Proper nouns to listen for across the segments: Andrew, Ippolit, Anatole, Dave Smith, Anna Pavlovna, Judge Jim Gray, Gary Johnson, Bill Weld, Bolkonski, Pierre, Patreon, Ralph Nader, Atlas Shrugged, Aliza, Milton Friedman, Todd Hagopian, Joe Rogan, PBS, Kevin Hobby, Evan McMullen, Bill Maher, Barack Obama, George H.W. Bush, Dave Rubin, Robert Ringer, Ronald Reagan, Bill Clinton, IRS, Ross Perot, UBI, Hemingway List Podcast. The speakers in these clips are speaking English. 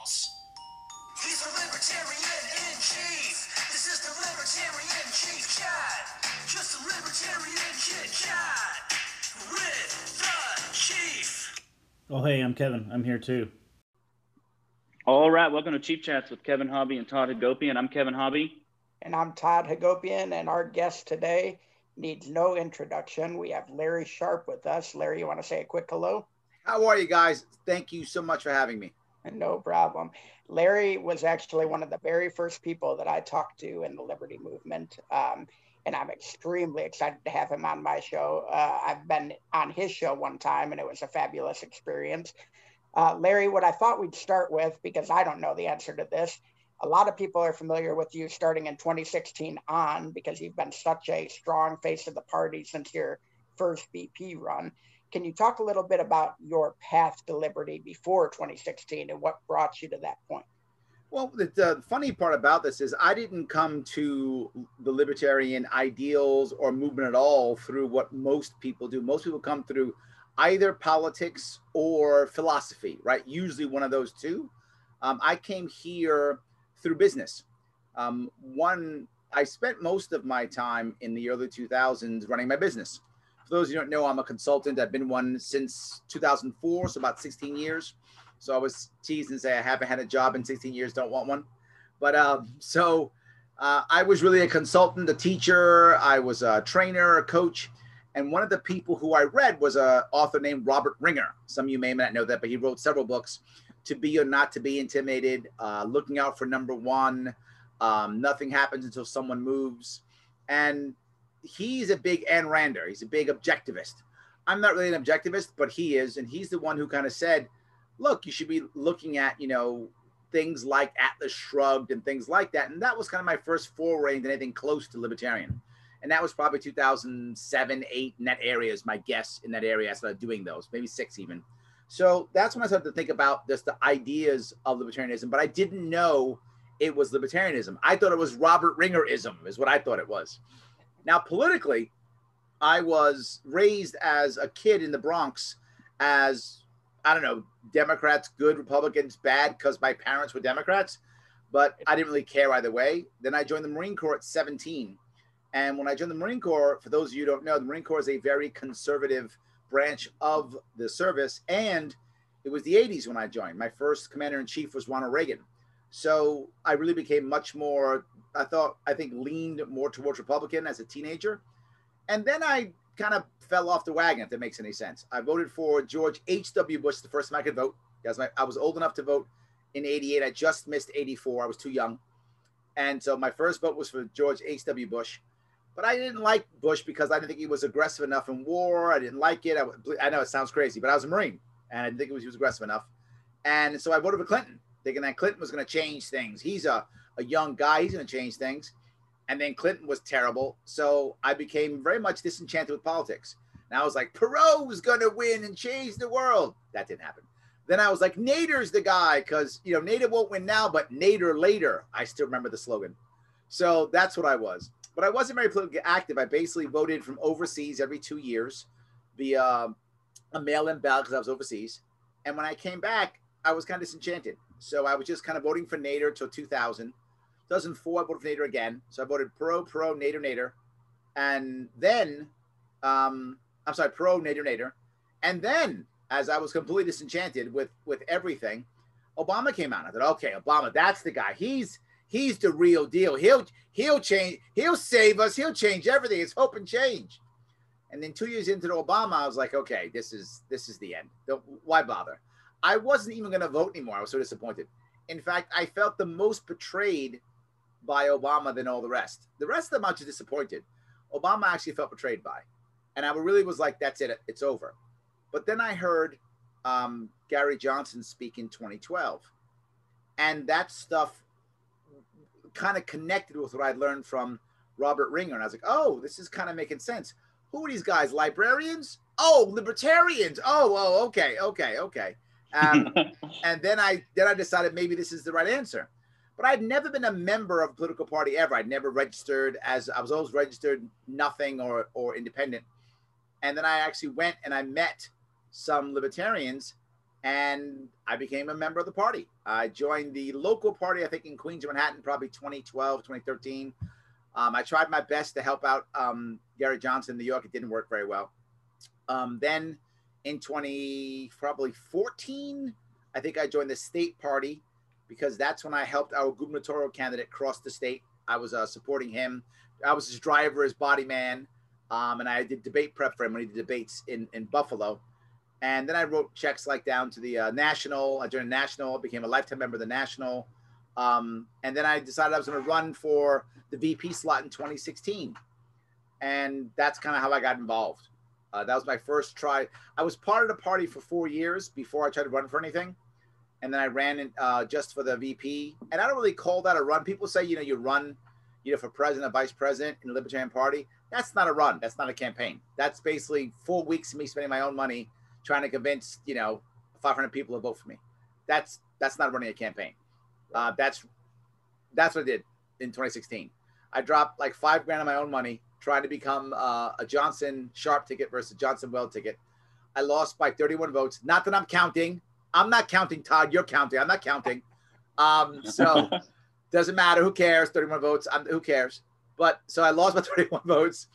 false. He's a libertarian in chief. This is the libertarian chief chat. Just a libertarian chit chat with the chief. Oh, hey, I'm Kevin. I'm here too. All right, welcome to Chief Chats with Kevin Hobby and Todd Hagopian. I'm Kevin Hobby. And I'm Todd Hagopian, and our guest today needs no introduction. We have Larry Sharp with us. Larry, you want to say a quick hello? How are you guys? Thank you so much for having me. No problem. Larry was actually one of the very first people that I talked to in the Liberty Movement, and I'm extremely excited to have him on my show. I've been on his show one time, and it was a fabulous experience. Larry, what I thought we'd start with, because I don't know the answer to this, a lot of people are familiar with you starting in 2016 on, because you've been such a strong face of the party since your first VP run. Can you talk a little bit about your path to liberty before 2016 and what brought you to that point? Well, the funny part about this is I didn't come to the libertarian ideals or movement at all through what most people do. Most people come through either politics or philosophy, right? Usually one of those two. I came here through business. I spent most of my time in the early 2000s running my business. For those of you who don't know, I'm a consultant. I've been one since 2004, so about 16 years. So I was teased and say I haven't had a job in 16 years, don't want one. But I was really a consultant, a teacher. I was a trainer, a coach. And one of the people who I read was an author named Robert Ringer. Some of you may not know that, but he wrote several books, To Be or Not to Be Intimidated, Looking Out for Number One, Nothing Happens Until Someone Moves. And he's a big Ayn Rander. He's a big objectivist. I'm not really an objectivist, but he is. And he's the one who kind of said, look, you should be looking at, you know, things like Atlas Shrugged and things like that. And that was kind of my first foray into anything close to libertarian. And that was probably 2007, 8, in that area is my guess. In that area, I started doing those, maybe 6 even. So that's when I started to think about just the ideas of libertarianism, but I didn't know it was libertarianism. I thought it was Robert Ringerism is what I thought it was. Now, politically, I was raised as a kid in the Bronx as, I don't know, Democrats good, Republicans bad, because my parents were Democrats, but I didn't really care either way. Then I joined the Marine Corps at 17. And when I joined the Marine Corps, for those of you who don't know, the Marine Corps is a very conservative branch of the service. And it was the 80s when I joined. My first commander-in-chief was Ronald Reagan. So I really became much more, I think leaned more towards Republican as a teenager. And then I kind of fell off the wagon, if that makes any sense. I voted for George H.W. Bush the first time I could vote. I was old enough to vote in 88. I just missed 84. I was too young. And so my first vote was for George H.W. Bush. But I didn't like Bush because I didn't think he was aggressive enough in war. I didn't like it. I know it sounds crazy, but I was a Marine, and I didn't think he was aggressive enough. And so I voted for Clinton, thinking that Clinton was going to change things. He's a young guy. He's going to change things. And then Clinton was terrible. So I became very much disenchanted with politics. And I was like, Perot was going to win and change the world. That didn't happen. Then I was like, Nader's the guy because, you know, Nader won't win now, but Nader later. I still remember the slogan. So that's what I was. But I wasn't very politically active. I basically voted from overseas every 2 years via a mail-in ballot because I was overseas. And when I came back, I was kind of disenchanted. So I was just kind of voting for Nader until 2000. 2004, I voted for Nader again. So I voted Perot, Nader. And then, Perot, Nader. And then, as I was completely disenchanted with everything, Obama came out. I thought, okay, Obama, that's the guy. He's the real deal. He'll change. He'll save us. He'll change everything. It's hope and change. And then 2 years into Obama, I was like, okay, this is the end. Why bother? I wasn't even going to vote anymore. I was so disappointed. In fact, I felt the most betrayed by Obama than all the rest. The rest of them I was disappointed. Obama actually felt betrayed by, and I really was like, that's it. It's over. But then I heard Gary Johnson speak in 2012, and that stuff kind of connected with what I'd learned from Robert Ringer. And I was like, oh, this is kind of making sense. Who are these guys? Librarians? Oh, libertarians. Oh, okay. And then I decided maybe this is the right answer. But I'd never been a member of a political party ever. I'd never registered as, I was always registered nothing or independent. And then I actually went and I met some libertarians And I became a member of the party. I joined the local party, I think in Queens, Manhattan, probably 2012, 2013. I tried my best to help out Gary Johnson in New York. It didn't work very well. Then in probably 14, I think I joined the state party because that's when I helped our gubernatorial candidate cross the state. I was supporting him. I was his driver, his body man. And I did debate prep for him when he did debates in Buffalo. And then I wrote checks like down to the National. I joined the National, became a lifetime member of the National. And then I decided I was going to run for the VP slot in 2016. And that's kind of how I got involved. That was my first try. I was part of the party for 4 years before I tried to run for anything. And then I ran in, just for the VP. And I don't really call that a run. People say, you know, you run, you know, for president or vice president in the Libertarian Party. That's not a run. That's not a campaign. That's basically 4 weeks of me spending my own money trying to convince, you know, 500 people to vote for me. That's not running a campaign. That's what I did in 2016. I dropped like $5 grand of my own money trying to become a Johnson Sharp ticket versus Johnson Weld ticket. I lost by 31 votes. Not that I'm counting. I'm not counting, Todd. You're counting. I'm not counting. So doesn't matter. Who cares? 31 votes. Who cares? But so I lost by 31 votes.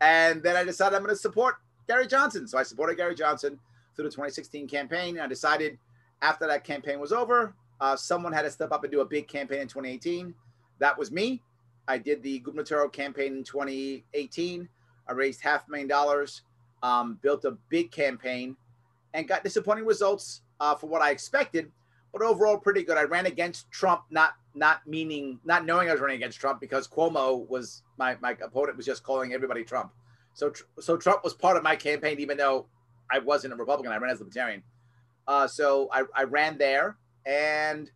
And then I decided I'm going to support Gary Johnson. So I supported Gary Johnson through the 2016 campaign. And I decided after that campaign was over, someone had to step up and do a big campaign in 2018. That was me. I did the gubernatorial campaign in 2018. I raised $500,000, built a big campaign, and got disappointing results for what I expected, but overall pretty good. I ran against Trump, not knowing I was running against Trump because Cuomo was my opponent, was just calling everybody Trump. So Trump was part of my campaign, even though I wasn't a Republican. I ran as a Libertarian. So I ran there, and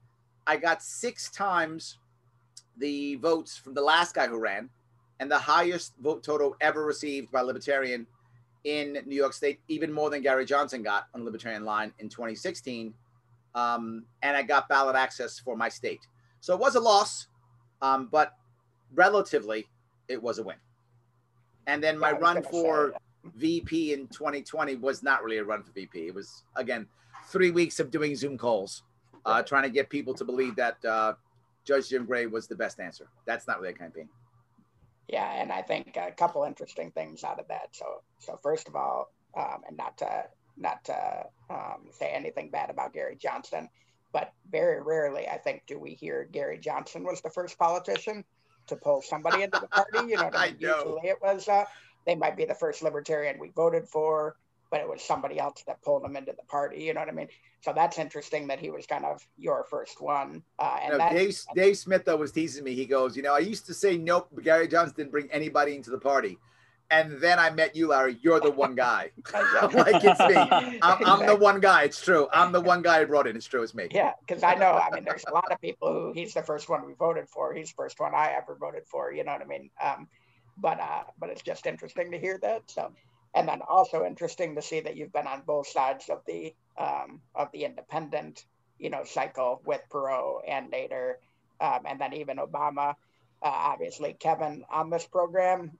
I got 6 times the votes from the last guy who ran, and the highest vote total ever received by a Libertarian in New York State, even more than Gary Johnson got on the Libertarian line in 2016. And I got ballot access for my state. So it was a loss, but relatively it was a win. And then my run for VP in 2020 was not really a run for VP. It was, again, 3 weeks of doing Zoom calls, trying to get people to believe that Judge Jim Gray was the best answer. That's not really a campaign. Yeah, and I think a couple interesting things out of that. So first of all, and not to say anything bad about Gary Johnson, but very rarely, I think, do we hear Gary Johnson was the first politician to pull somebody into the party. You know, I mean? Usually it was, they might be the first Libertarian we voted for, but it was somebody else that pulled them into the party. You know what I mean? So that's interesting that he was kind of your first one. And Dave Smith, though, was teasing me. He goes, you know, I used to say, nope, Gary Johnson didn't bring anybody into the party. And then I met you, Larry. You're the one guy. Like, it's me. I'm the one guy. It's true. I'm the one guy I brought in. It's true. It's me. Yeah, because I know. I mean, there's a lot of people who he's the first one we voted for. He's the first one I ever voted for. You know what I mean? But it's just interesting to hear that. So, and then also interesting to see that you've been on both sides of the independent, you know, cycle with Perot and Nader, and then even Obama. Obviously, Kevin on this program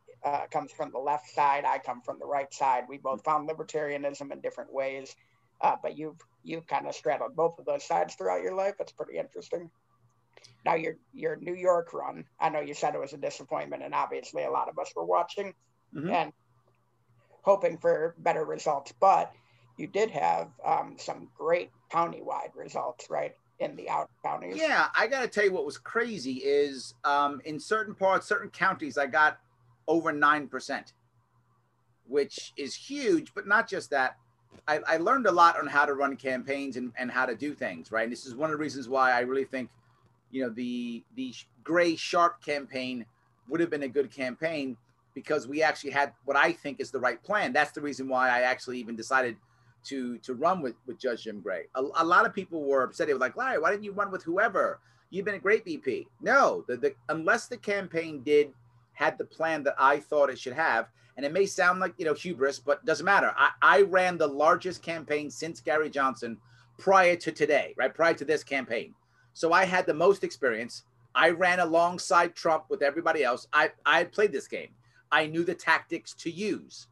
comes from the left side. I come from the right side. We both found libertarianism in different ways, but you've kind of straddled both of those sides throughout your life. It's pretty interesting. Now your New York run, I know you said it was a disappointment, and obviously a lot of us were watching and hoping for better results, but you did have some great countywide results, right? In the out counties. Yeah, I got to tell you what was crazy is in certain parts, certain counties, I got over 9%, which is huge. But not just that, I learned a lot on how to run campaigns and how to do things, right? And this is one of the reasons why I really think, you know, the Gray Sharp campaign would have been a good campaign because we actually had what I think is the right plan. That's the reason why I actually even decided to run with Judge Jim Gray. A lot of people were upset. They were like, Larry, why didn't you run with whoever? You've been a great VP. No, unless the campaign had the plan that I thought it should have, and it may sound like, you know, hubris, but doesn't matter. I ran the largest campaign since Gary Johnson prior to today, right? Prior to this campaign. So I had the most experience. I ran alongside Trump with everybody else. I played this game. I knew the tactics to use.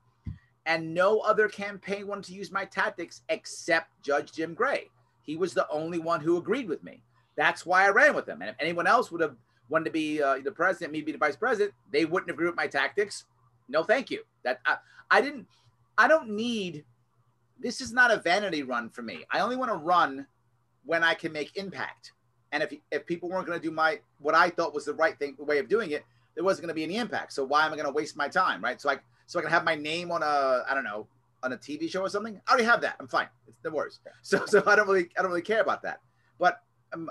and no other campaign wanted to use my tactics except Judge Jim Gray. He was the only one who agreed with me. That's why I ran with him. And if anyone else would have wanted to be the president, me be the vice president, they wouldn't agree with my tactics. No, thank you. That I don't need, this is not a vanity run for me. I only want to run when I can make impact. And if people weren't going to do my, what I thought was the right thing, way of doing it, there wasn't going to be any impact. So why am I going to waste my time, right? So I can have my name on a, I don't know, on a TV show or something. I already have that. I'm fine. It's the worst. So I don't really care about that. But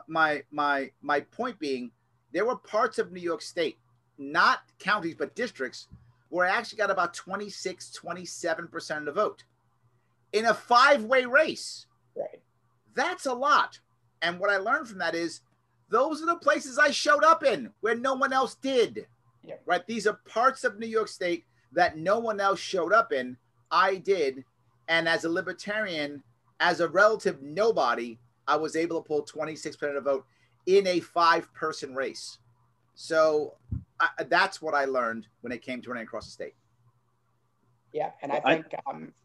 my point being, there were parts of New York State, not counties, but districts, where I actually got about 26, 27% of the vote in a five-way race. Right. That's a lot. And what I learned from that is those are the places I showed up in where no one else did. Yeah. Right. These are parts of New York State that no one else showed up in. I did. And as a libertarian, as a relative nobody, I was able to pull 26% of the vote in a five-person race. So that's what I learned when it came to running across the state. Yeah. And I think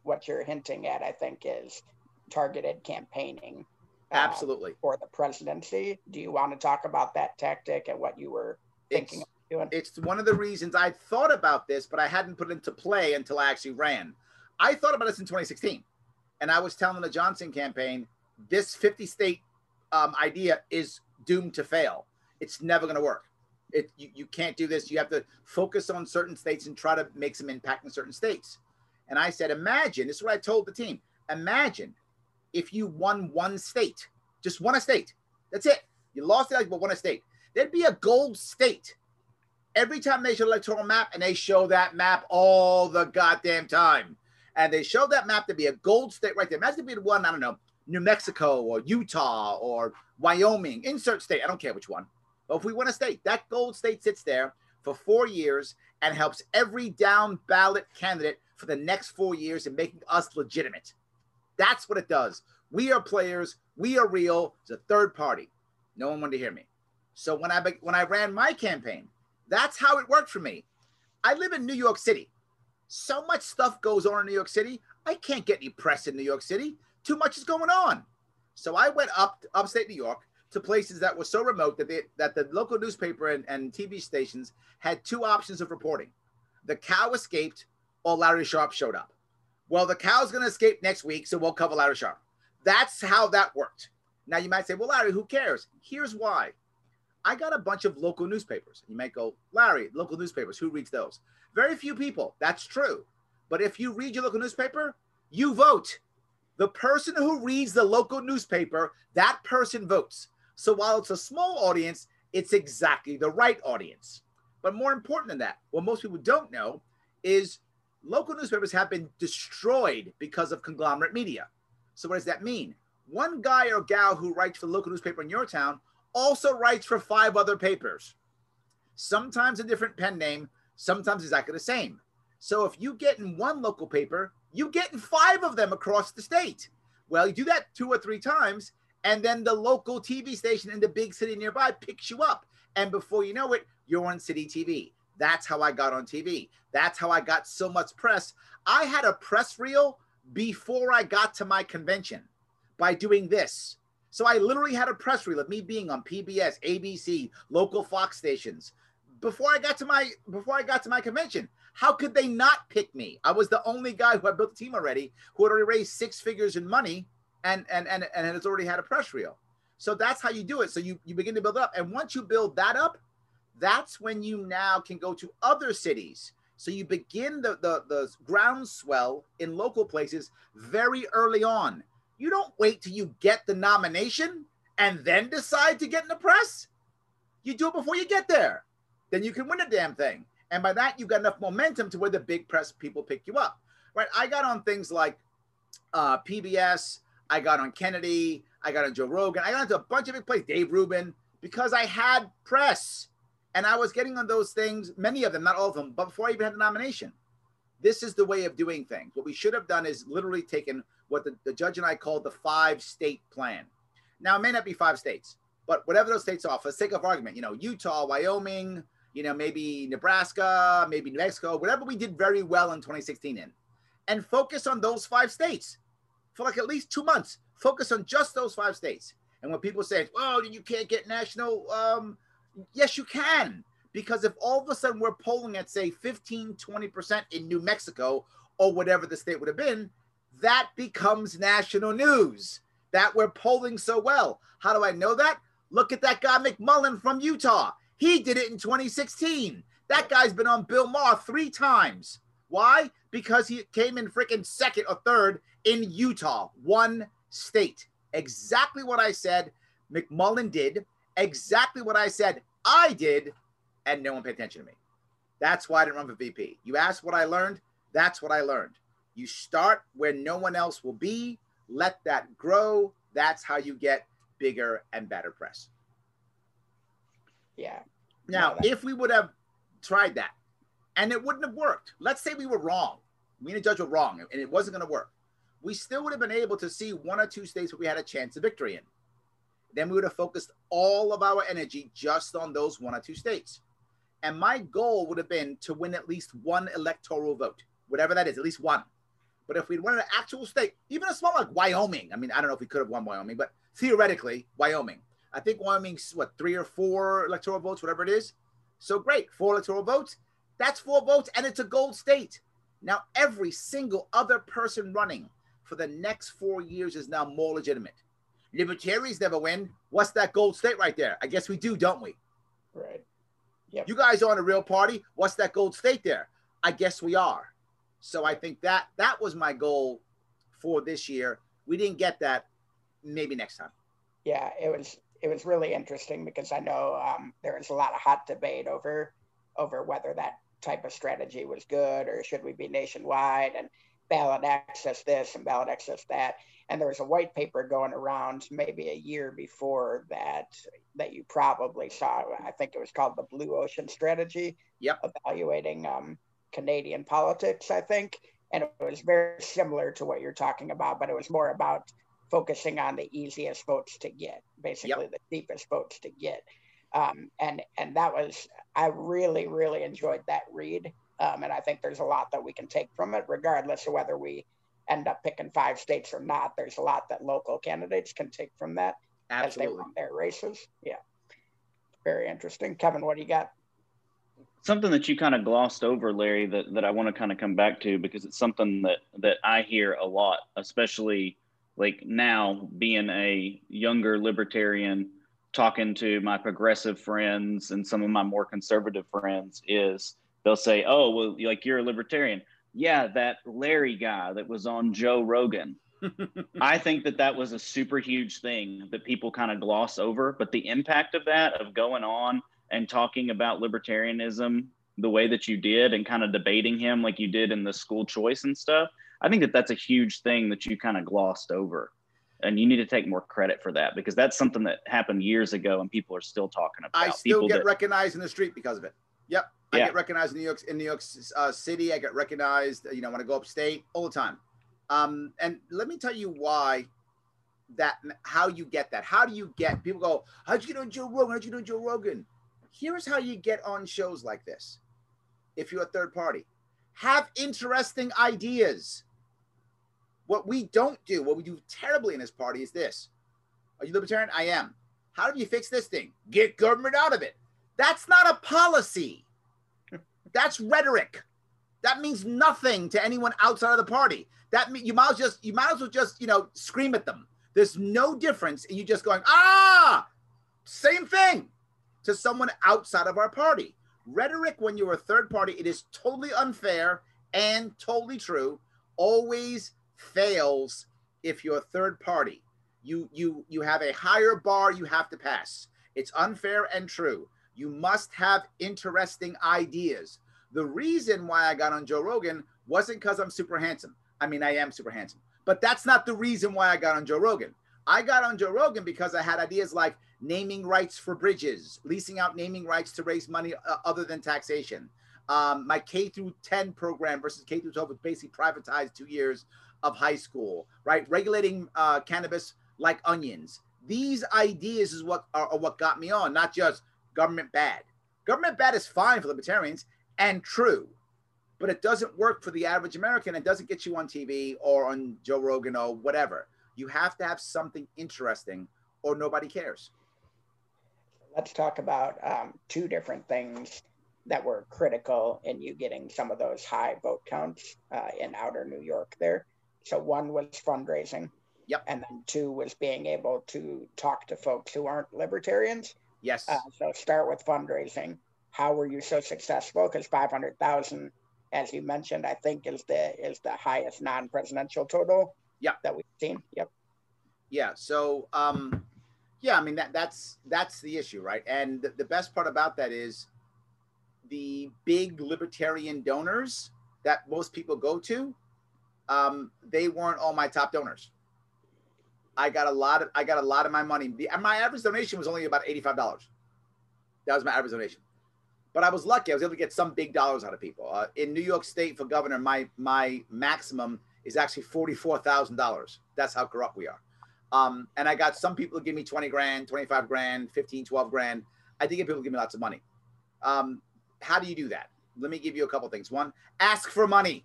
what you're hinting at, I think, is targeted campaigning. Absolutely. For the presidency. Do you want to talk about that tactic and what you were thinking of doing? It's one of the reasons I thought about this, but I hadn't put it into play until I actually ran. I thought about this in 2016. And I was telling the Johnson campaign, this 50-state idea is doomed to fail. It's never going to work. You can't do this. You have to focus on certain states and try to make some impact in certain states. And I said, imagine, this is what I told the team, imagine if you won one state, just won a state, that's it. You lost it, but won a state. There'd be a gold state. Every time they show an electoral map, and they show that map all the goddamn time. And they show that map to be a gold state right there. Imagine if you'd won, I don't know, New Mexico or Utah or Wyoming, insert state, I don't care which one. But if we win a state, that gold state sits there for 4 years and helps every down ballot candidate for the next 4 years in making us legitimate. That's what it does. We are players. We are real. It's a third party. No one wanted to hear me. So when I ran my campaign, that's how it worked for me. I live in New York City. So much stuff goes on in New York City. I can't get any press in New York City. Too much is going on. So I went up to upstate New York to places that were so remote that the local newspaper and TV stations had two options of reporting. The cow escaped or Larry Sharp showed up. Well, the cow's going to escape next week, so we'll cover Larry Sharp. That's how that worked. Now, you might say, well, Larry, who cares? Here's why. I got a bunch of local newspapers. You might go, Larry, local newspapers, who reads those? Very few people. That's true. But if you read your local newspaper, you vote. The person who reads the local newspaper, that person votes. So while it's a small audience, it's exactly the right audience. But more important than that, what most people don't know is local newspapers have been destroyed because of conglomerate media. So what does that mean? One guy or gal who writes for the local newspaper in your town also writes for 5 other papers. Sometimes a different pen name, sometimes exactly the same. So if you get in one local paper, you get in 5 of them across the state. Well, you do that 2 or 3 times, and then the local TV station in the big city nearby picks you up. And before you know it, you're on city TV. That's how I got on TV. That's how I got so much press. I had a press reel before I got to my convention by doing this. So I literally had a press reel of me being on PBS, ABC, local Fox stations before I got to my convention. How could they not pick me? I was the only guy who had built a team already, who had already raised 6 figures in money and has already had a press reel. So that's how you do it. So you begin to build up. And once you build that up, that's when you now can go to other cities. So you begin the groundswell in local places very early on. You don't wait till you get the nomination and then decide to get in the press. You do it before you get there. Then you can win the damn thing. And by that, you've got enough momentum to where the big press people pick you up. Right? I got on things like PBS. I got on Kennedy. I got on Joe Rogan. I got into a bunch of big places, Dave Rubin, because I had press. And I was getting on those things, many of them, not all of them, but before I even had the nomination. This is the way of doing things. What we should have done is literally taken what the judge and I called the 5-state plan. Now, it may not be 5 states, but whatever those states are, for the sake of argument, Utah, Wyoming, maybe Nebraska, maybe New Mexico, whatever we did very well in 2016 in. and focus on those 5 states for like at least 2 months. Focus on just those 5 states. And when people say, oh, you can't get national, yes, you can. Because if all of a sudden we're polling at, say, 15, 20% in New Mexico or whatever the state would have been, that becomes national news, that we're polling so well. How do I know that? Look at that guy McMullen from Utah. He did it in 2016. That guy's been on Bill Maher 3 times. Why? Because he came in freaking second or third in Utah, one state. Exactly what I said McMullen did, exactly what I said I did, and no one paid attention to me. That's why I didn't run for VP. You asked what I learned, that's what I learned. You start where no one else will be, let that grow. That's how you get bigger and better press. Yeah. Now, if we would have tried that and it wouldn't have worked, let's say we were wrong. Me and the judge were wrong and it wasn't going to work. We still would have been able to see 1 or 2 states where we had a chance of victory in. Then we would have focused all of our energy just on those 1 or 2 states. And my goal would have been to win at least 1 electoral vote, whatever that is, at least 1. But if we'd won an actual state, even a small like Wyoming, I mean, I don't know if we could have won Wyoming, but theoretically, Wyoming. I think Wyoming's, what, 3 or 4 electoral votes, whatever it is. So great, 4 electoral votes. That's 4 votes, and it's a gold state. Now, every single other person running for the next 4 years is now more legitimate. Libertarians never win. What's that gold state right there? I guess we do, don't we? Right. Yep. You guys aren't a real party. What's that gold state there? I guess we are. So I think that was my goal for this year. We didn't get that. Maybe next time. Yeah, it was really interesting because I know there was a lot of hot debate over whether that type of strategy was good or should we be nationwide and ballot access this and ballot access that. And there was a white paper going around maybe a year before that you probably saw. I think it was called the Blue Ocean Strategy. Yep. Evaluating Canadian politics, I think. And it was very similar to what you're talking about, but it was more about focusing on the easiest votes to get, basically. Yep. The cheapest votes to get. And that was, I really, really enjoyed that read. And I think there's a lot that we can take from it, regardless of whether we end up picking 5 states or not. There's a lot that local candidates can take from that. Absolutely. As they run their races. Yeah. Very interesting. Kevin, what do you got? Something that you kind of glossed over, Larry, that I want to kind of come back to, because it's something that I hear a lot, especially like now being a younger libertarian, talking to my progressive friends and some of my more conservative friends, is they'll say, oh, well, like, you're a libertarian. Yeah, that Larry guy that was on Joe Rogan. I think that was a super huge thing that people kind of gloss over, but the impact of that, of going on and talking about libertarianism the way that you did and kind of debating him like you did in the school choice and stuff, I think that's a huge thing that you kind of glossed over. And you need to take more credit for that, because that's something that happened years ago and people are still talking about. I still get recognized in the street because of it. Yep. Yeah. I get recognized in New York City. I get recognized, when I go upstate, all the time. And let me tell you why. How you get that. How do you get, people go, how'd you get on Joe Rogan? How'd you get on Joe Rogan? Here's how you get on shows like this. If you're a third party, have interesting ideas. What we don't do, what we do terribly in this party, is this. Are you libertarian? I am. How do you fix this thing? Get government out of it. That's not a policy. That's rhetoric. That means nothing to anyone outside of the party. That means you might as well just scream at them. There's no difference in you just going, same thing, to someone outside of our party. Rhetoric, when you're a third party, it is totally unfair and totally true, always fails if you're a third party. You have a higher bar you have to pass. It's unfair and true. You must have interesting ideas. The reason why I got on Joe Rogan wasn't because I'm super handsome. I mean, I am super handsome, but that's not the reason why I got on Joe Rogan. I got on Joe Rogan because I had ideas like naming rights for bridges, leasing out naming rights to raise money other than taxation. My K-10 program versus K-12 was basically privatized 2 years of high school, right? Regulating cannabis like onions. These ideas is what got me on, not just government bad. Government bad is fine for libertarians and true, but it doesn't work for the average American. It doesn't get you on TV or on Joe Rogan or whatever. You have to have something interesting or nobody cares. Let's talk about two different things that were critical in you getting some of those high vote counts in outer New York there. So one was fundraising. Yep. And then two was being able to talk to folks who aren't libertarians. Yes. So start with fundraising. How were you so successful? Because 500,000, as you mentioned, I think is the highest non-presidential total. Yep. That we've seen. Yep. Yeah. So, yeah, I mean, that's the issue, right? And the best part about that is the big libertarian donors that most people go to, they weren't all my top donors. I got a lot of my money. My average donation was only about $85. That was my average donation. But I was lucky. I was able to get some big dollars out of people. In New York State for governor, my maximum is actually $44,000. That's how corrupt we are. And I got some people who give me 20 grand, 25 grand, 15, 12 grand. I did get people who give me lots of money. How do you do that? Let me give you a couple things. One, ask for money.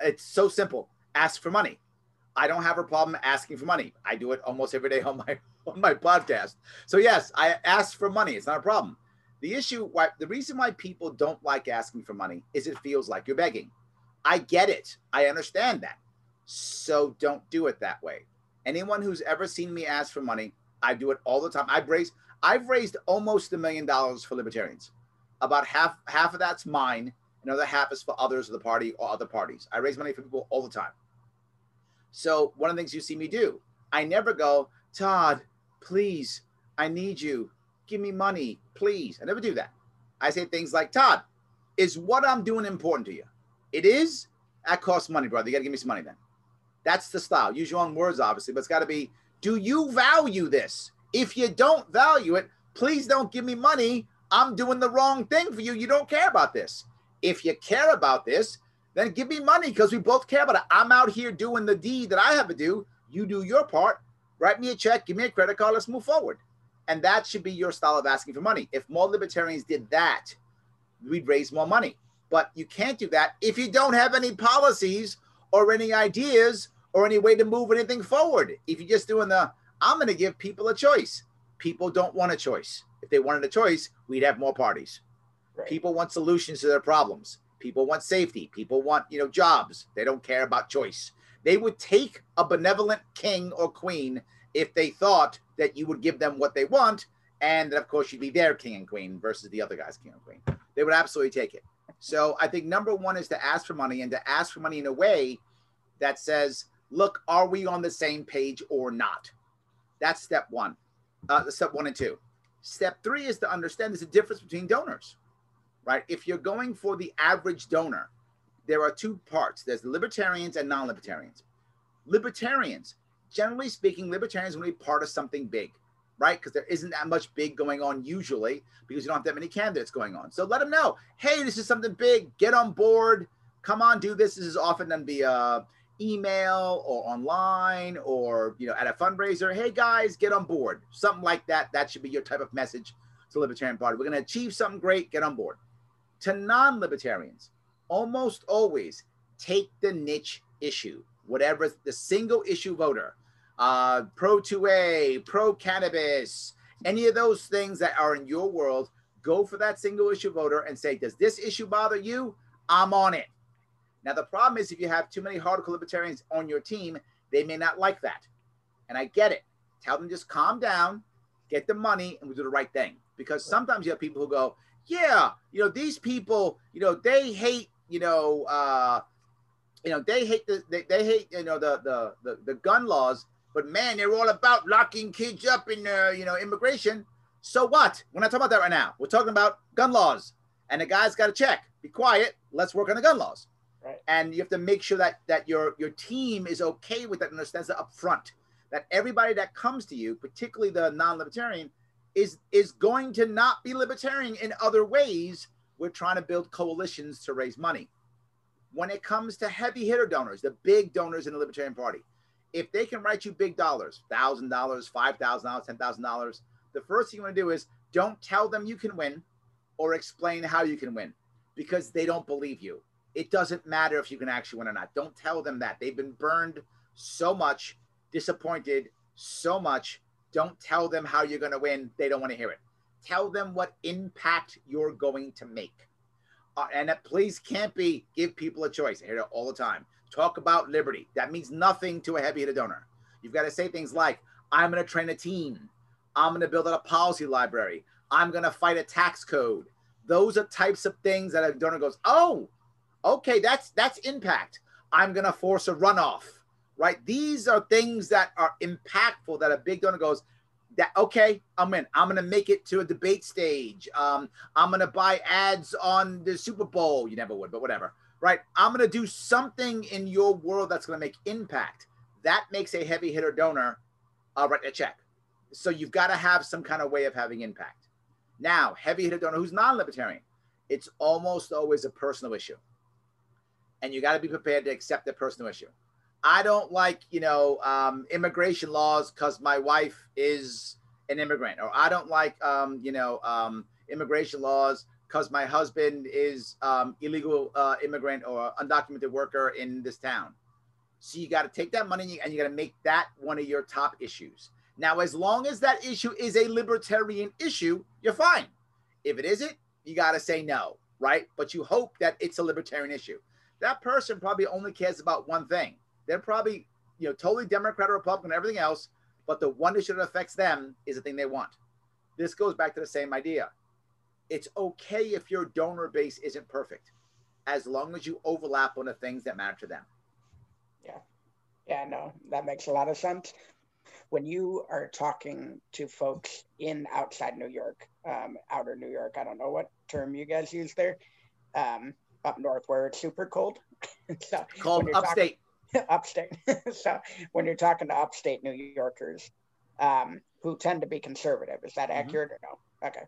It's so simple. Ask for money. I don't have a problem asking for money. I do it almost every day on my podcast. So yes, I ask for money. It's not a problem. The reason why people don't like asking for money is it feels like you're begging. I get it. I understand that. So don't do it that way. Anyone who's ever seen me ask for money, I do it all the time. I've raised almost $1 million for libertarians. About half of that's mine. Another half is for others of the party or other parties. I raise money for people all the time. So one of the things you see me do, I never go, Todd, please, I need you. Give me money, please. I never do that. I say things like, Todd, is what I'm doing important to you? It is? That costs money, brother. You got to give me some money then. That's the style. Use your own words, obviously, but it's got to be, do you value this? If you don't value it, please don't give me money. I'm doing the wrong thing for you. You don't care about this. If you care about this, then give me money because we both care about it. I'm out here doing the deed that I have to do. You do your part. Write me a check. Give me a credit card. Let's move forward. And that should be your style of asking for money. If more libertarians did that, we'd raise more money. But you can't do that if you don't have any policies or any ideas or any way to move anything forward. If you're just doing I'm going to give people a choice. People don't want a choice. If they wanted a choice, we'd have more parties. Right. People want solutions to their problems. People want safety. People want, jobs. They don't care about choice. They would take a benevolent king or queen if they thought that you would give them what they want. And that, of course, you'd be their king and queen versus the other guy's king and queen. They would absolutely take it. So I think number one is to ask for money, and to ask for money in a way that says, look, are we on the same page or not? That's step one, step 1 and 2. Step 3 is to understand there's a difference between donors. Right? If you're going for the average donor, there are two parts. There's libertarians and non-libertarians. Libertarians, generally speaking, libertarians want to be part of something big, right? Because there isn't that much big going on usually because you don't have that many candidates going on. So let them know, hey, this is something big. Get on board. Come on, do this. This is often done via email or online or at a fundraiser. Hey, guys, get on board. Something like that. That should be your type of message to the Libertarian Party. We're going to achieve something great. Get on board. To non-libertarians, almost always take the niche issue, whatever the single issue voter, pro-2A, pro-cannabis, any of those things that are in your world, go for that single issue voter and say, does this issue bother you? I'm on it. Now, the problem is if you have too many hardcore libertarians on your team, they may not like that. And I get it. Tell them just calm down, get the money, and we do the right thing. Because sometimes you have people who go, yeah, these people, they hate, the gun laws, but man, they're all about locking kids up in, immigration. So what? We're not talking about that right now. We're talking about gun laws, and the guy's got to check. Be quiet. Let's work on the gun laws. Right. And you have to make sure that your team is okay with that, understands that up front, that everybody that comes to you, particularly the non-libertarian, is going to not be libertarian in other ways. We're trying to build coalitions to raise money. When it comes to heavy hitter donors, the big donors in the Libertarian Party, if they can write you big dollars, $1,000, $5,000, $10,000, the first thing you want to do is don't tell them you can win or explain how you can win. because they don't believe you. It doesn't matter if you can actually win or not. Don't tell them that. They've been burned so much, disappointed so much. Don't tell them how you're going to win. They don't want to hear it. Tell them what impact you're going to make. And that please can't be give people a choice. I hear it all the time. Talk about liberty. That means nothing to a heavy-hitter donor. You've got to say things like, I'm going to train a team. I'm going to build out a policy library. I'm going to fight a tax code. Those are types of things that a donor goes, oh, okay, that's impact. I'm going to force a runoff, right? These are things that are impactful that a big donor goes, that, okay, I'm in. I'm going to make it to a debate stage. I'm going to buy ads on the Super Bowl. You never would, but whatever, right? I'm going to do something in your world that's going to make impact. That makes a heavy hitter donor write a check. So you've got to have some kind of way of having impact. Now, heavy hitter donor who's non-libertarian, it's almost always a personal issue. And you got to be prepared to accept the personal issue. I don't like, immigration laws because my wife is an immigrant, or I don't like, immigration laws because my husband is illegal immigrant or undocumented worker in this town. So you got to take that money and you got to make that one of your top issues. Now, as long as that issue is a libertarian issue, you're fine. If it isn't, you got to say no, right? But you hope that it's a libertarian issue. That person probably only cares about one thing. They're probably, totally Democrat or Republican, everything else, but the one issue that affects them is the thing they want. This goes back to the same idea. It's okay if your donor base isn't perfect, as long as you overlap on the things that matter to them. Yeah, no, that makes a lot of sense. When you are talking to folks in outside New York, outer New York, I don't know what term you guys use there, up north where it's super cold. So called upstate. Upstate. So when you're talking to upstate New Yorkers who tend to be conservative, is that accurate or no? Okay.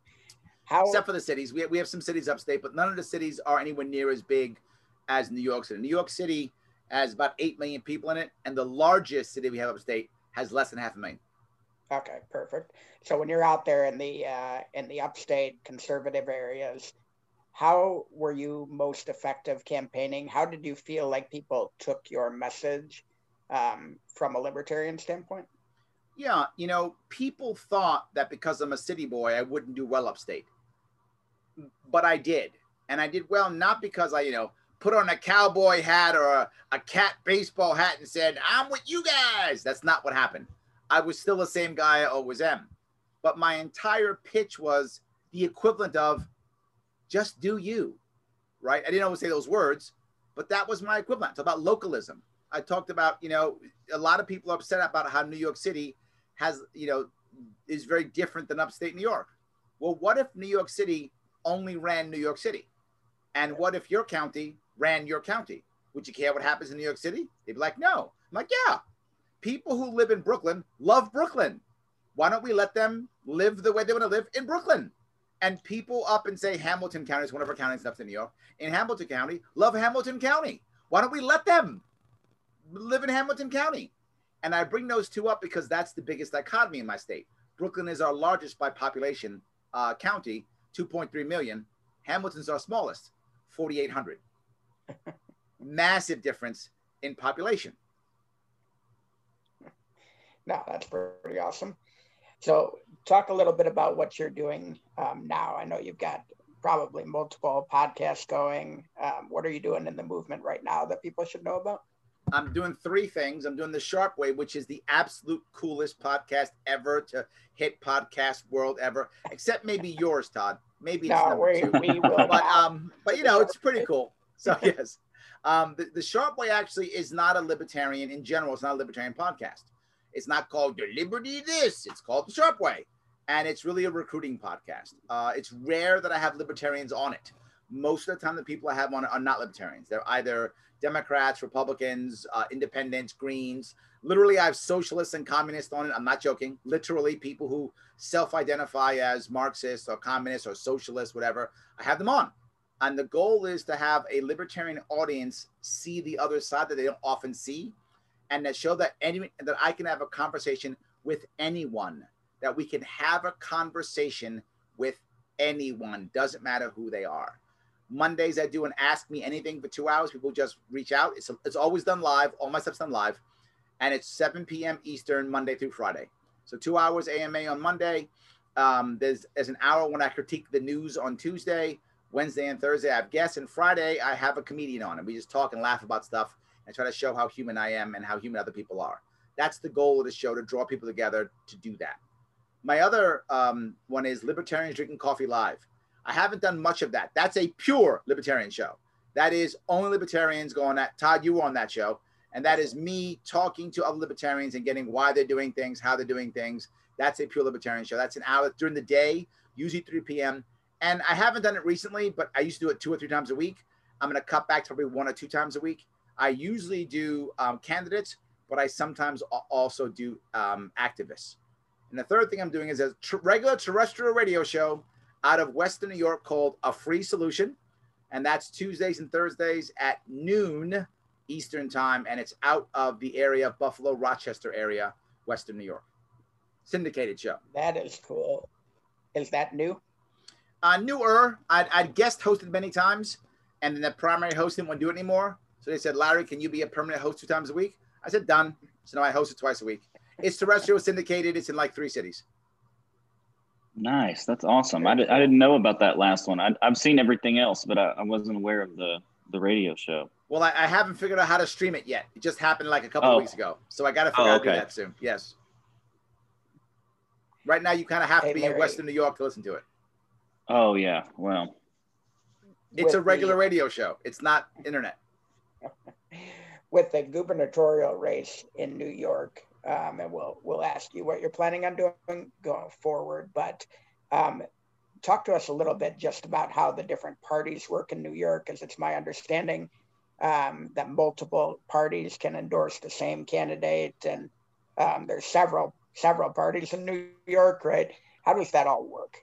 Except for the cities. We have some cities upstate, but none of the cities are anywhere near as big as New York City. New York City has about 8 million people in it, and the largest city we have upstate has less than 500,000. Okay, perfect. So when you're out there in the upstate conservative areas, how were you most effective campaigning? How did you feel like people took your message from a libertarian standpoint? Yeah, people thought that because I'm a city boy, I wouldn't do well upstate. But I did. And I did well, not because I, put on a cowboy hat or a cat baseball hat and said, I'm with you guys. That's not what happened. I was still the same guy I always am. But my entire pitch was the equivalent of, just do you, right? I didn't always say those words, but that was my equivalent. It's about localism. I talked about, a lot of people are upset about how New York City has, is very different than upstate New York. Well, what if New York City only ran New York City? And what if your county ran your county? Would you care what happens in New York City? They'd be like, no. I'm like, yeah. People who live in Brooklyn love Brooklyn. Why don't we let them live the way they want to live in Brooklyn? And people up in, say, Hamilton County is one of our counties in New York. In Hamilton County, love Hamilton County. Why don't we let them live in Hamilton County? And I bring those two up because that's the biggest dichotomy in my state. Brooklyn is our largest by population county, 2.3 million. Hamilton's our smallest, 4,800. Massive difference in population. No, that's pretty awesome. So talk a little bit about what you're doing now. I know you've got probably multiple podcasts going. What are you doing in the movement right now that people should know about? I'm doing three things. I'm doing The Sharp Way, which is the absolute coolest podcast ever to hit podcast world ever, except maybe yours, Todd. Maybe it's number two. We will but it's pretty cool. So yes, the Sharp Way actually is not a libertarian in general. It's not a libertarian podcast. It's not called The Liberty This. It's called The Sharp Way. And it's really a recruiting podcast. It's rare that I have libertarians on it. Most of the time, the people I have on it are not libertarians. They're either Democrats, Republicans, independents, Greens. Literally, I have socialists and communists on it. I'm not joking. Literally, people who self-identify as Marxists or communists or socialists, whatever, I have them on. And the goal is to have a libertarian audience see the other side that they don't often see. And that show that that I can have a conversation with anyone, that we can have a conversation with anyone, doesn't matter who they are. Mondays, I do an Ask Me Anything for 2 hours. People just reach out. It's always done live. All my stuff's done live. And it's 7 p.m. Eastern, Monday through Friday. So 2 hours AMA on Monday. There's an hour when I critique the news on Tuesday. Wednesday and Thursday, I have guests. And Friday, I have a comedian on. And we just talk and laugh about stuff and try to show how human I am and how human other people are. That's the goal of the show, to draw people together to do that. My other one is Libertarians Drinking Coffee Live. I haven't done much of that. That's a pure libertarian show. That is only libertarians going at, Todd, you were on that show. And that is me talking to other libertarians and getting why they're doing things, how they're doing things. That's a pure libertarian show. That's an hour during the day, usually 3 p.m. And I haven't done it recently, but I used to do it 2 or 3 times a week. I'm going to cut back to probably 1 or 2 times a week. I usually do candidates, but I sometimes also do activists. And the third thing I'm doing is a regular terrestrial radio show out of Western New York called A Free Solution. And that's Tuesdays and Thursdays at noon Eastern time. And it's out of the area, Buffalo, Rochester area, Western New York. Syndicated show. That is cool. Is that new? Newer. I'd guest hosted many times. And then the primary host didn't want to do it anymore. So they said, Larry, can you be a permanent host 2 times a week? I said, done. So now I host it twice a week. It's terrestrial, syndicated. It's in like 3 cities. Nice. That's awesome. I didn't know about that last one. I've seen everything else, but I wasn't aware of the radio show. Well, I haven't figured out how to stream it yet. It just happened like a couple of weeks ago. So I got to figure out how to do that soon. Yes. Right now, you kind of have to be in Western New York to listen to it. Oh, yeah. Well. It's a regular radio show. It's not internet. With the gubernatorial race in New York, and we'll ask you what you're planning on doing going forward, but talk to us a little bit just about how the different parties work in New York, as it's my understanding that multiple parties can endorse the same candidate, and there's several parties in New York, right? How does that all work?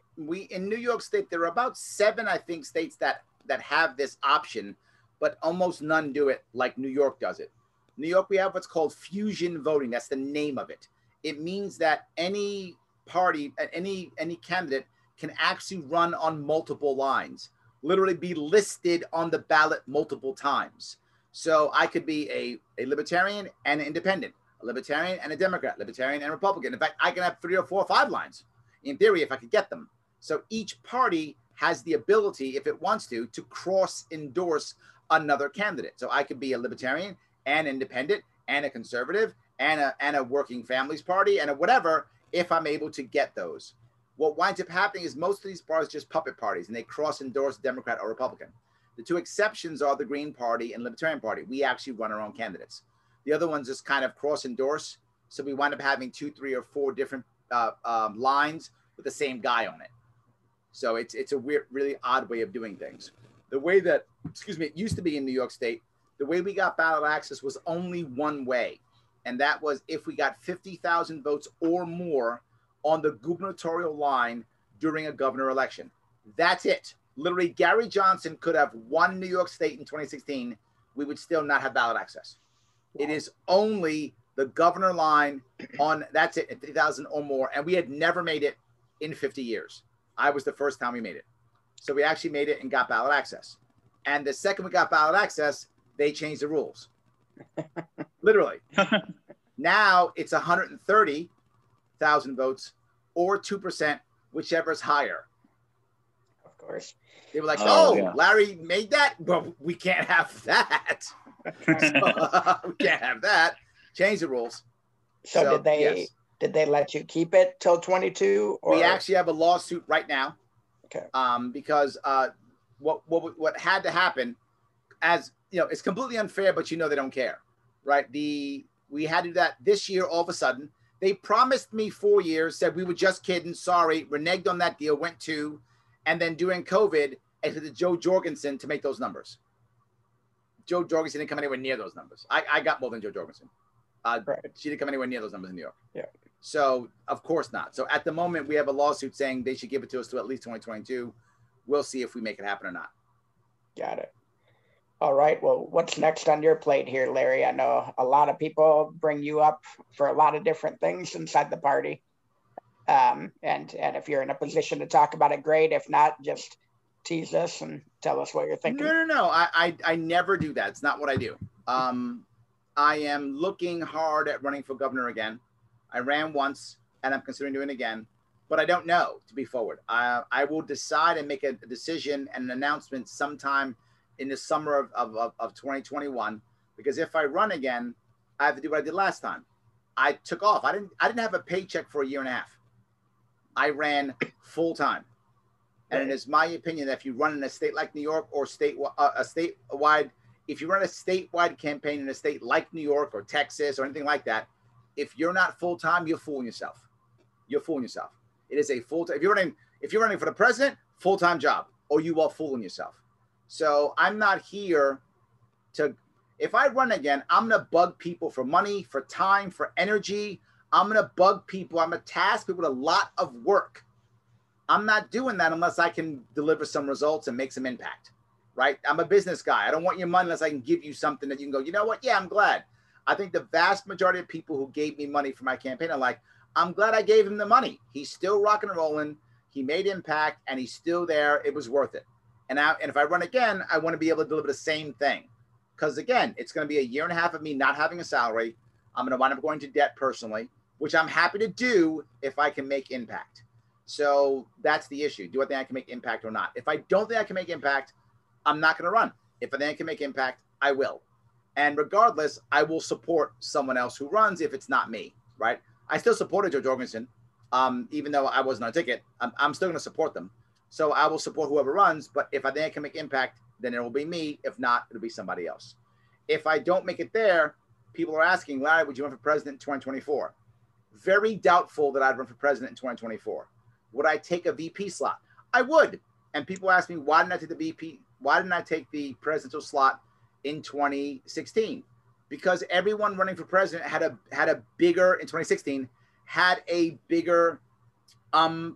In New York State, there are about 7, I think, states that have this option, but almost none do it like New York does it. New York, we have what's called fusion voting. That's the name of it. It means that any party, any candidate can actually run on multiple lines, literally be listed on the ballot multiple times. So I could be a libertarian and an independent, a libertarian and a Democrat, libertarian and Republican. In fact, I can have 3 or 4 or 5 lines, in theory, if I could get them. So each party has the ability, if it wants to cross-endorse another candidate. So I could be a libertarian and independent and a conservative and a working families party and a whatever, if I'm able to get those. What winds up happening is most of these parties just puppet parties, and they cross-endorse Democrat or Republican. The 2 exceptions are the Green Party and Libertarian Party. We actually run our own candidates. The other ones just kind of cross-endorse. So we wind up having 2, 3, or 4 different lines with the same guy on it. So it's a weird, really odd way of doing things. The way that, excuse me, it used to be in New York State, the way we got ballot access was only one way. And that was if we got 50,000 votes or more on the gubernatorial line during a governor election. That's it. Literally, Gary Johnson could have won New York State in 2016. We would still not have ballot access. Wow. It is only the governor line on, that's it, at 50,000 or more. And we had never made it in 50 years. I was the first time we made it. So we actually made it and got ballot access. And the second we got ballot access, they changed the rules. Literally. Now it's 130,000 votes or 2%, whichever is higher. Of course. They were like, oh yeah. Larry made that? Well, we can't have that. We can't have that. Change the rules. So did they... Yes. Did they let you keep it till 22? Or? We actually have a lawsuit right now. Okay. Because what had to happen, as you know, it's completely unfair, but you know they don't care, right? We had to do that this year. All of a sudden, they promised me 4 years, said we were just kidding, sorry, reneged on that deal, went 2, and then during COVID, it was Joe Jorgensen to make those numbers. Joe Jorgensen didn't come anywhere near those numbers. I got more than Joe Jorgensen. Right. She didn't come anywhere near those numbers in New York. Yeah. So of course not. So at the moment we have a lawsuit saying they should give it to us to at least 2022. We'll see if we make it happen or not. Got it. All right. Well, what's next on your plate here, Larry? I know a lot of people bring you up for a lot of different things inside the party. And if you're in a position to talk about it, great. If not, just tease us and tell us what you're thinking? No. I never do that. It's not what I do. I am looking hard at running for governor again. I ran once and I'm considering doing it again, but I don't know, to be forward. I will decide and make a decision and an announcement sometime in the summer of 2021, because if I run again, I have to do what I did last time. I took off. I didn't have a paycheck for a year and a half. I ran full time. And it is my opinion that if you run in a state like New York or if you run a statewide campaign in a state like New York or Texas or anything like that, if you're not full time, you're fooling yourself. You're fooling yourself. It is a full time. If you're running for the president, full time job, or you are fooling yourself. So I'm not here to. If I run again, I'm gonna bug people for money, for time, for energy. I'm gonna bug people. I'm gonna task people with a lot of work. I'm not doing that unless I can deliver some results and make some impact, right? I'm a business guy. I don't want your money unless I can give you something that you can go, you know what? Yeah, I'm glad. I think the vast majority of people who gave me money for my campaign are like, I'm glad I gave him the money. He's still rocking and rolling. He made impact and he's still there. It was worth it. And if I run again, I want to be able to deliver the same thing. Because again, it's going to be a year and a half of me not having a salary. I'm going to wind up going to debt personally, which I'm happy to do if I can make impact. So that's the issue. Do I think I can make impact or not? If I don't think I can make impact, I'm not going to run. If I think I can make impact, I will. And regardless, I will support someone else who runs if it's not me, right? I still supported Joe Jorgensen, even though I wasn't on a ticket. I'm still going to support them. So I will support whoever runs, but if I think I can make impact, then it will be me. If not, it'll be somebody else. If I don't make it there, people are asking, Larry, would you run for president in 2024? Very doubtful that I'd run for president in 2024. Would I take a VP slot? I would. And people ask me, why didn't I take the VP? Why didn't I take the presidential slot in 2016? Because everyone running for president had a bigger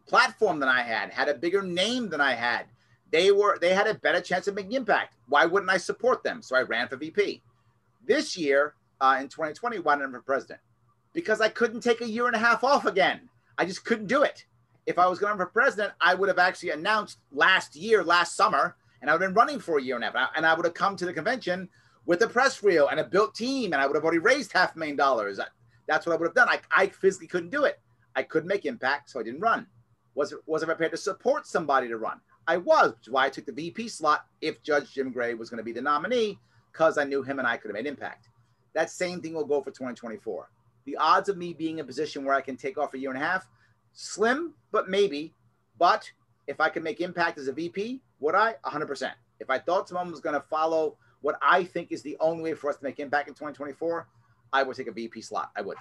platform than I had a bigger name than I had. They had a better chance of making impact. Why wouldn't I support them? So I ran for VP. This year in 2020, why didn't I run for president? Because I couldn't take a year and a half off again. I just couldn't do it. If I was going to run for president, I would have actually announced last summer, and I've been running for a year and a half, and I would have come to the convention with a press reel and a built team, and I would have already raised $500,000. That's what I would have done. I physically couldn't do it. I couldn't make impact, so I didn't run. Was I prepared to support somebody to run? I was, which is why I took the VP slot if Judge Jim Gray was going to be the nominee, because I knew him and I could have made impact. That same thing will go for 2024. The odds of me being in a position where I can take off a year and a half, slim, but maybe. But if I can make impact as a VP, would I? 100%. If I thought someone was going to follow what I think is the only way for us to make impact in 2024, I would take a VP slot. I would.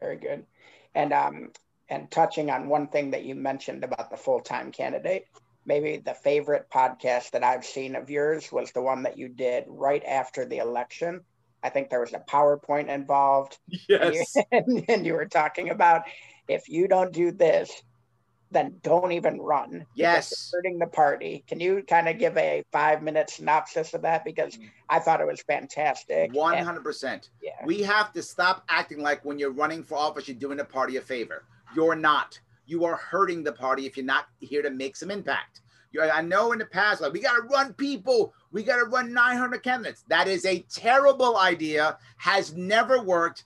Very good. And touching on one thing that you mentioned about the full-time candidate, maybe the favorite podcast that I've seen of yours was the one that you did right after the election. I think there was a PowerPoint involved. Yes. And you were talking about, if you don't do this, then don't even run. Yes. Hurting the party. Can you kind of give a 5-minute synopsis of that? Because I thought it was fantastic. 100%. Yeah. We have to stop acting like when you're running for office, you're doing the party a favor. You're not. You are hurting the party if you're not here to make some impact. I know in the past, like, we got to run people. We got to run 900 candidates. That is a terrible idea. Has never worked.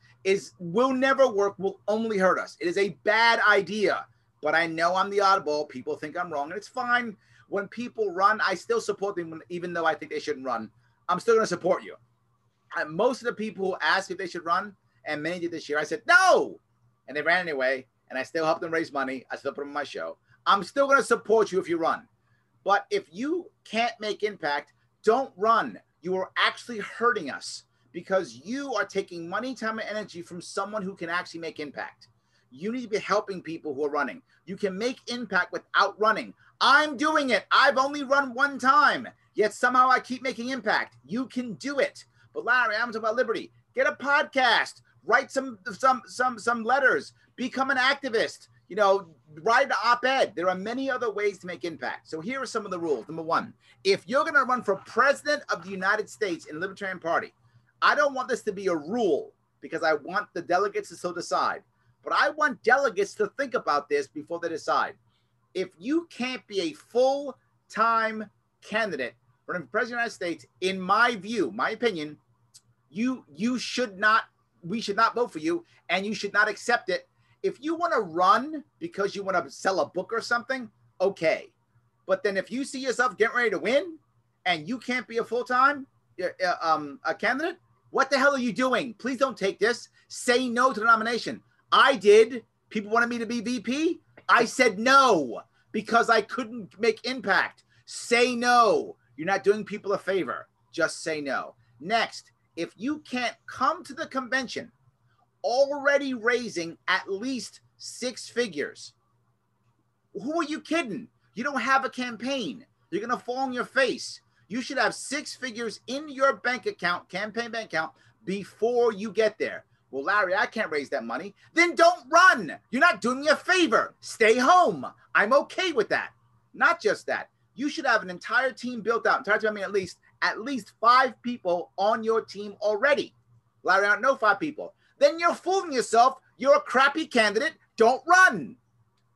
Will never work, will only hurt us. It is a bad idea, but I know I'm the oddball. People think I'm wrong, and it's fine. When people run, I still support them, even though I think they shouldn't run. I'm still going to support you. And most of the people who asked if they should run, and many did this year, I said no, and they ran anyway, and I still helped them raise money. I still put them on my show. I'm still going to support you if you run, but if you can't make impact, don't run. You are actually hurting us, because you are taking money, time, and energy from someone who can actually make impact. You need to be helping people who are running. You can make impact without running. I'm doing it. I've only run one time, yet somehow I keep making impact. You can do it. But Larry, I'm talking about liberty. Get a podcast. Write some letters. Become an activist. You know, write an op-ed. There are many other ways to make impact. So here are some of the rules. Number one, if you're going to run for president of the United States in the Libertarian Party, I don't want this to be a rule, because I want the delegates to so decide, but I want delegates to think about this before they decide. If you can't be a full time candidate for the president of the United States, in my view, my opinion, you should not, we should not vote for you, and you should not accept it. If you want to run because you want to sell a book or something, okay. But then if you see yourself getting ready to win and you can't be a full-time a candidate, what the hell are you doing? Please don't take this. Say no to the nomination. I did. People wanted me to be VP. I said no because I couldn't make impact. Say no. You're not doing people a favor. Just say no. Next, if you can't come to the convention already raising at least six figures, who are you kidding? You don't have a campaign. You're going to fall on your face. You should have six figures in your bank account, campaign bank account, before you get there. Well, Larry, I can't raise that money. Then don't run. You're not doing me a favor. Stay home. I'm okay with that. Not just that. You should have an entire team built out. Entire team, I mean at least 5 people on your team already. Larry, I don't know 5 people. Then you're fooling yourself. You're a crappy candidate. Don't run.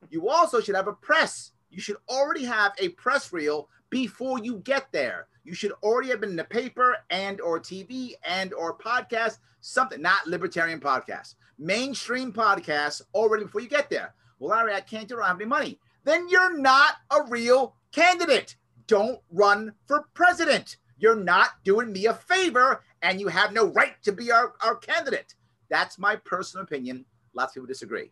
You also should have a press. You should already have a press reel before you get there. You should already have been in the paper and or TV and or podcast, something, not libertarian podcast, mainstream podcasts already before you get there. Well, Larry, I can't do it. I don't have any money. Then you're not a real candidate. Don't run for president. You're not doing me a favor, and you have no right to be our candidate. That's my personal opinion. Lots of people disagree.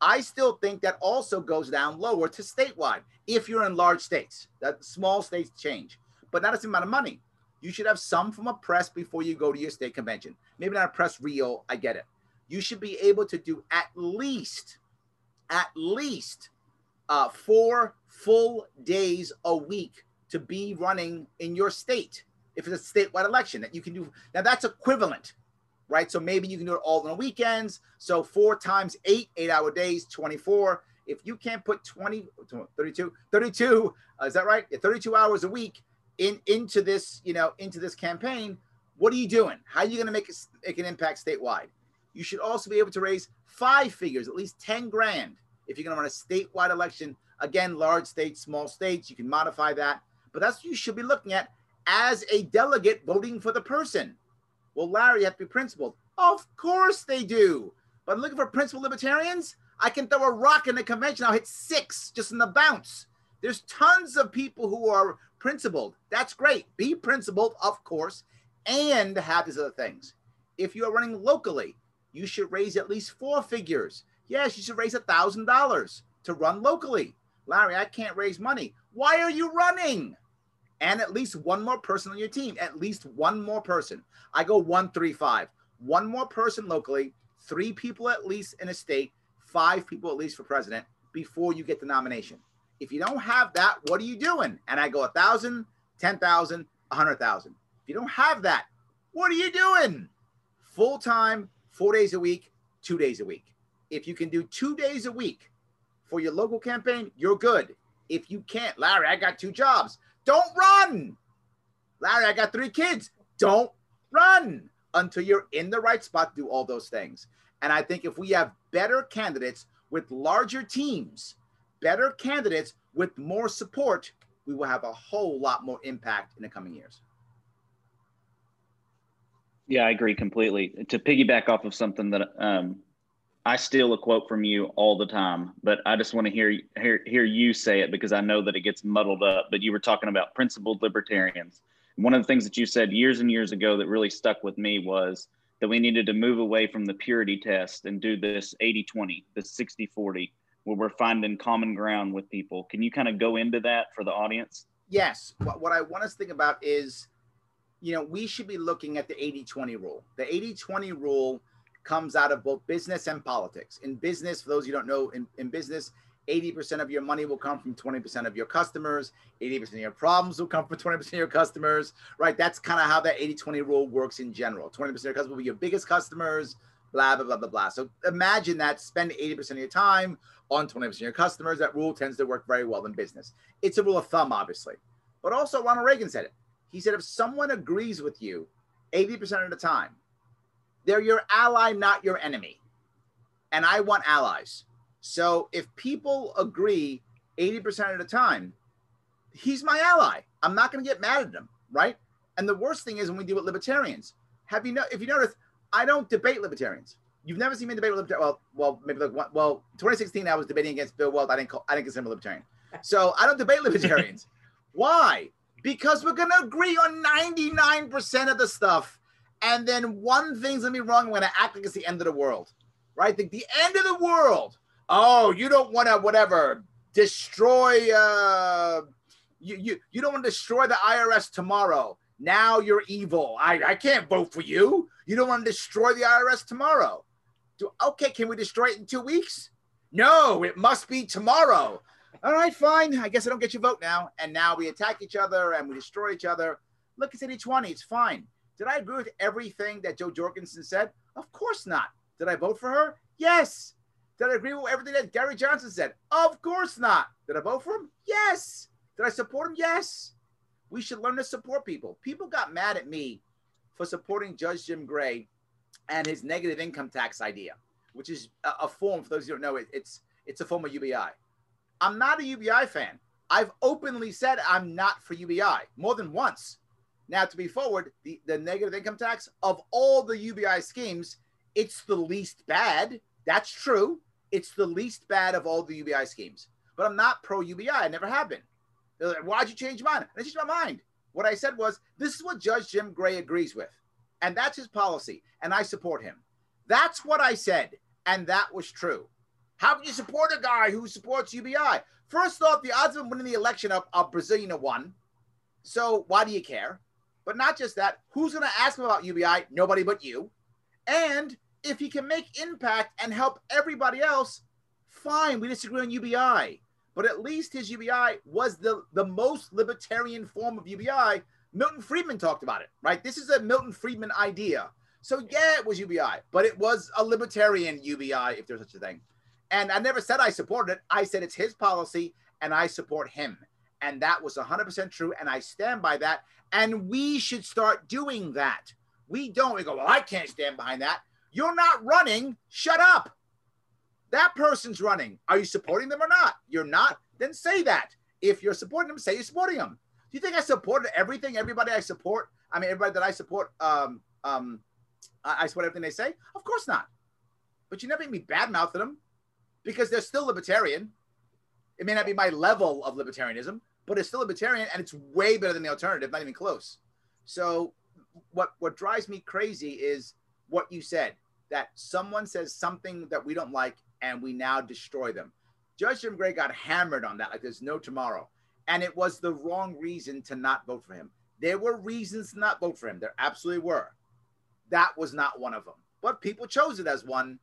I still think that also goes down lower to statewide. If you're in large states, that small states change, but not a same amount of money. You should have some from a press before you go to your state convention. Maybe not a press reel. I get it. You should be able to do at least 4 full days a week to be running in your state. If it's a statewide election that you can do. Now that's equivalent. Right? So maybe you can do it all on the weekends. So 4 times 8 8-hour days, 24. If you can't put 32, is that right? 32 hours a week into this, into this campaign, what are you doing? How are you going to make an impact statewide? You should also be able to raise 5 figures, at least 10 grand. If you're going to run a statewide election, again, large states, small states, you can modify that, but that's what you should be looking at as a delegate voting for the person. Well, Larry, you have to be principled. Of course they do. But I'm looking for principled libertarians. I can throw a rock in the convention. I'll hit 6 just in the bounce. There's tons of people who are principled. That's great. Be principled, of course, and have these other things. If you are running locally, you should raise at least 4 figures. Yes, you should raise $1,000 to run locally. Larry, I can't raise money. Why are you running? And at least 1 more person on your team, at least 1 more person. I go 1, 3, 5. 1 more person locally, 3 people at least in a state, 5 people at least for president before you get the nomination. If you don't have that, what are you doing? And I go 1,000, 10,000, 100,000. If you don't have that, what are you doing? Full time, 4 days a week, 2 days a week. If you can do 2 days a week for your local campaign, you're good. If you can't, Larry, I got 2 jobs. Don't run. Larry, I got 3 kids. Don't run until you're in the right spot to do all those things. And I think if we have better candidates with larger teams, better candidates with more support, we will have a whole lot more impact in the coming years. Yeah, I agree completely. To piggyback off of something that I steal a quote from you all the time, but I just want to hear you say it because I know that it gets muddled up, but you were talking about principled libertarians. One of the things that you said years and years ago that really stuck with me was that we needed to move away from the purity test and do this 80-20, the 60-40, where we're finding common ground with people. Can you kind of go into that for the audience? Yes. What I want us to think about is, we should be looking at the 80-20 rule. The 80-20 rule comes out of both business and politics. In business, for those you don't know, in business, 80% of your money will come from 20% of your customers, 80% of your problems will come from 20% of your customers, right? That's kind of how that 80-20 rule works in general. 20% of your customers will be your biggest customers, blah, blah, blah, blah, blah. So imagine that, spend 80% of your time on 20% of your customers. That rule tends to work very well in business. It's a rule of thumb, obviously. But also Ronald Reagan said it. He said, if someone agrees with you 80% of the time, they're your ally, not your enemy. And I want allies. So if people agree 80% of the time, he's my ally. I'm not going to get mad at him, right? And the worst thing is when we deal with libertarians. If you notice, I don't debate libertarians. You've never seen me debate with libertarians. Well, maybe like one, well, 2016 I was debating against Bill Weld. I didn't consider him a libertarian. So I don't debate libertarians. Why? Because we're going to agree on 99% of the stuff, and then one thing's going to be wrong. We're going to act like it's the end of the world, right? The end of the world. Oh, you don't want to whatever destroy. You don't want to destroy the IRS tomorrow. Now you're evil. I can't vote for you. You don't want to destroy the IRS tomorrow. Okay, can we destroy it in 2 weeks? No, it must be tomorrow. All right, fine. I guess I don't get your vote now. And now we attack each other and we destroy each other. Look, it's 80-20. It's fine. Did I agree with everything that Joe Jorgensen said? Of course not. Did I vote for her? Yes. Did I agree with everything that Gary Johnson said? Of course not. Did I vote for him? Yes. Did I support him? Yes. We should learn to support people. People got mad at me for supporting Judge Jim Gray and his negative income tax idea, which is a form, for those who don't know, it's a form of UBI. I'm not a UBI fan. I've openly said I'm not for UBI more than once. Now, to be forward, the negative income tax of all the UBI schemes, it's the least bad. That's true. It's the least bad of all the UBI schemes. But I'm not pro UBI. I never have been. They're like, why'd you change your mind? I changed my mind. What I said was, this is what Judge Jim Gray agrees with. And that's his policy. And I support him. That's what I said. And that was true. How can you support a guy who supports UBI? First off, the odds of him winning the election are Brazilian one. So why do you care? But not just that. Who's going to ask him about UBI? Nobody but you. And if he can make impact and help everybody else, fine, we disagree on UBI. But at least his UBI was the most libertarian form of UBI. Milton Friedman talked about it, right? This is a Milton Friedman idea. So yeah, it was UBI, but it was a libertarian UBI, if there's such a thing. And I never said I supported it. I said it's his policy and I support him. And that was 100% true. And I stand by that. And we should start doing that. We don't. We go, well, I can't stand behind that. You're not running. Shut up. That person's running. Are you supporting them or not? You're not. Then say that. If you're supporting them, say you're supporting them. Do you think I supported everything? I support everything they say? Of course not. But you never made me badmouth them because they're still libertarian. It may not be my level of libertarianism, but it's still libertarian and it's way better than the alternative, not even close. So what drives me crazy is what you said, that someone says something that we don't like and we now destroy them. Judge Jim Gray got hammered on that, like there's no tomorrow. And it was the wrong reason to not vote for him. There were reasons to not vote for him. There absolutely were. That was not one of them. But people chose it as one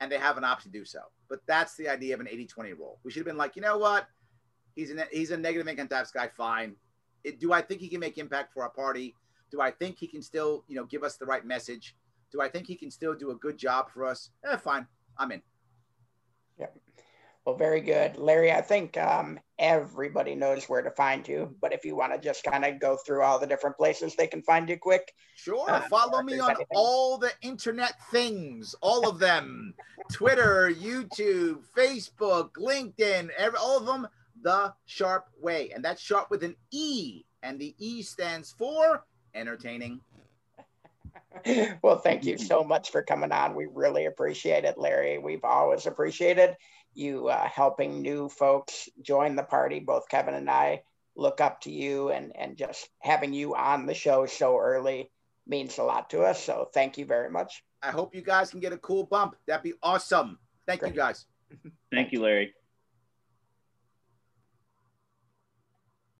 and they have an option to do so. But that's the idea of an 80-20 rule. We should have been like, you know what? He's a negative income tax guy, fine. Do I think he can make impact for our party? Do I think he can still, you know, give us the right message? Do I think he can still do a good job for us? Fine, I'm in. Yep. Well, very good. Larry, I think everybody knows where to find you, but if you want to just kind of go through all the different places they can find you quick. Sure. Follow me on anything. All the internet things, all of them. Twitter, YouTube, Facebook, LinkedIn, all of them, The Sharp Way. And that's Sharp with an E, and the E stands for entertaining. Well, thank you so much for coming on. We really appreciate it, Larry. We've always appreciated you helping new folks join the party. Both Kevin and I look up to you, and just having you on the show so early means a lot to us. So thank you very much. I hope you guys can get a cool bump. That'd be awesome. Thank you guys. Thank you, Larry.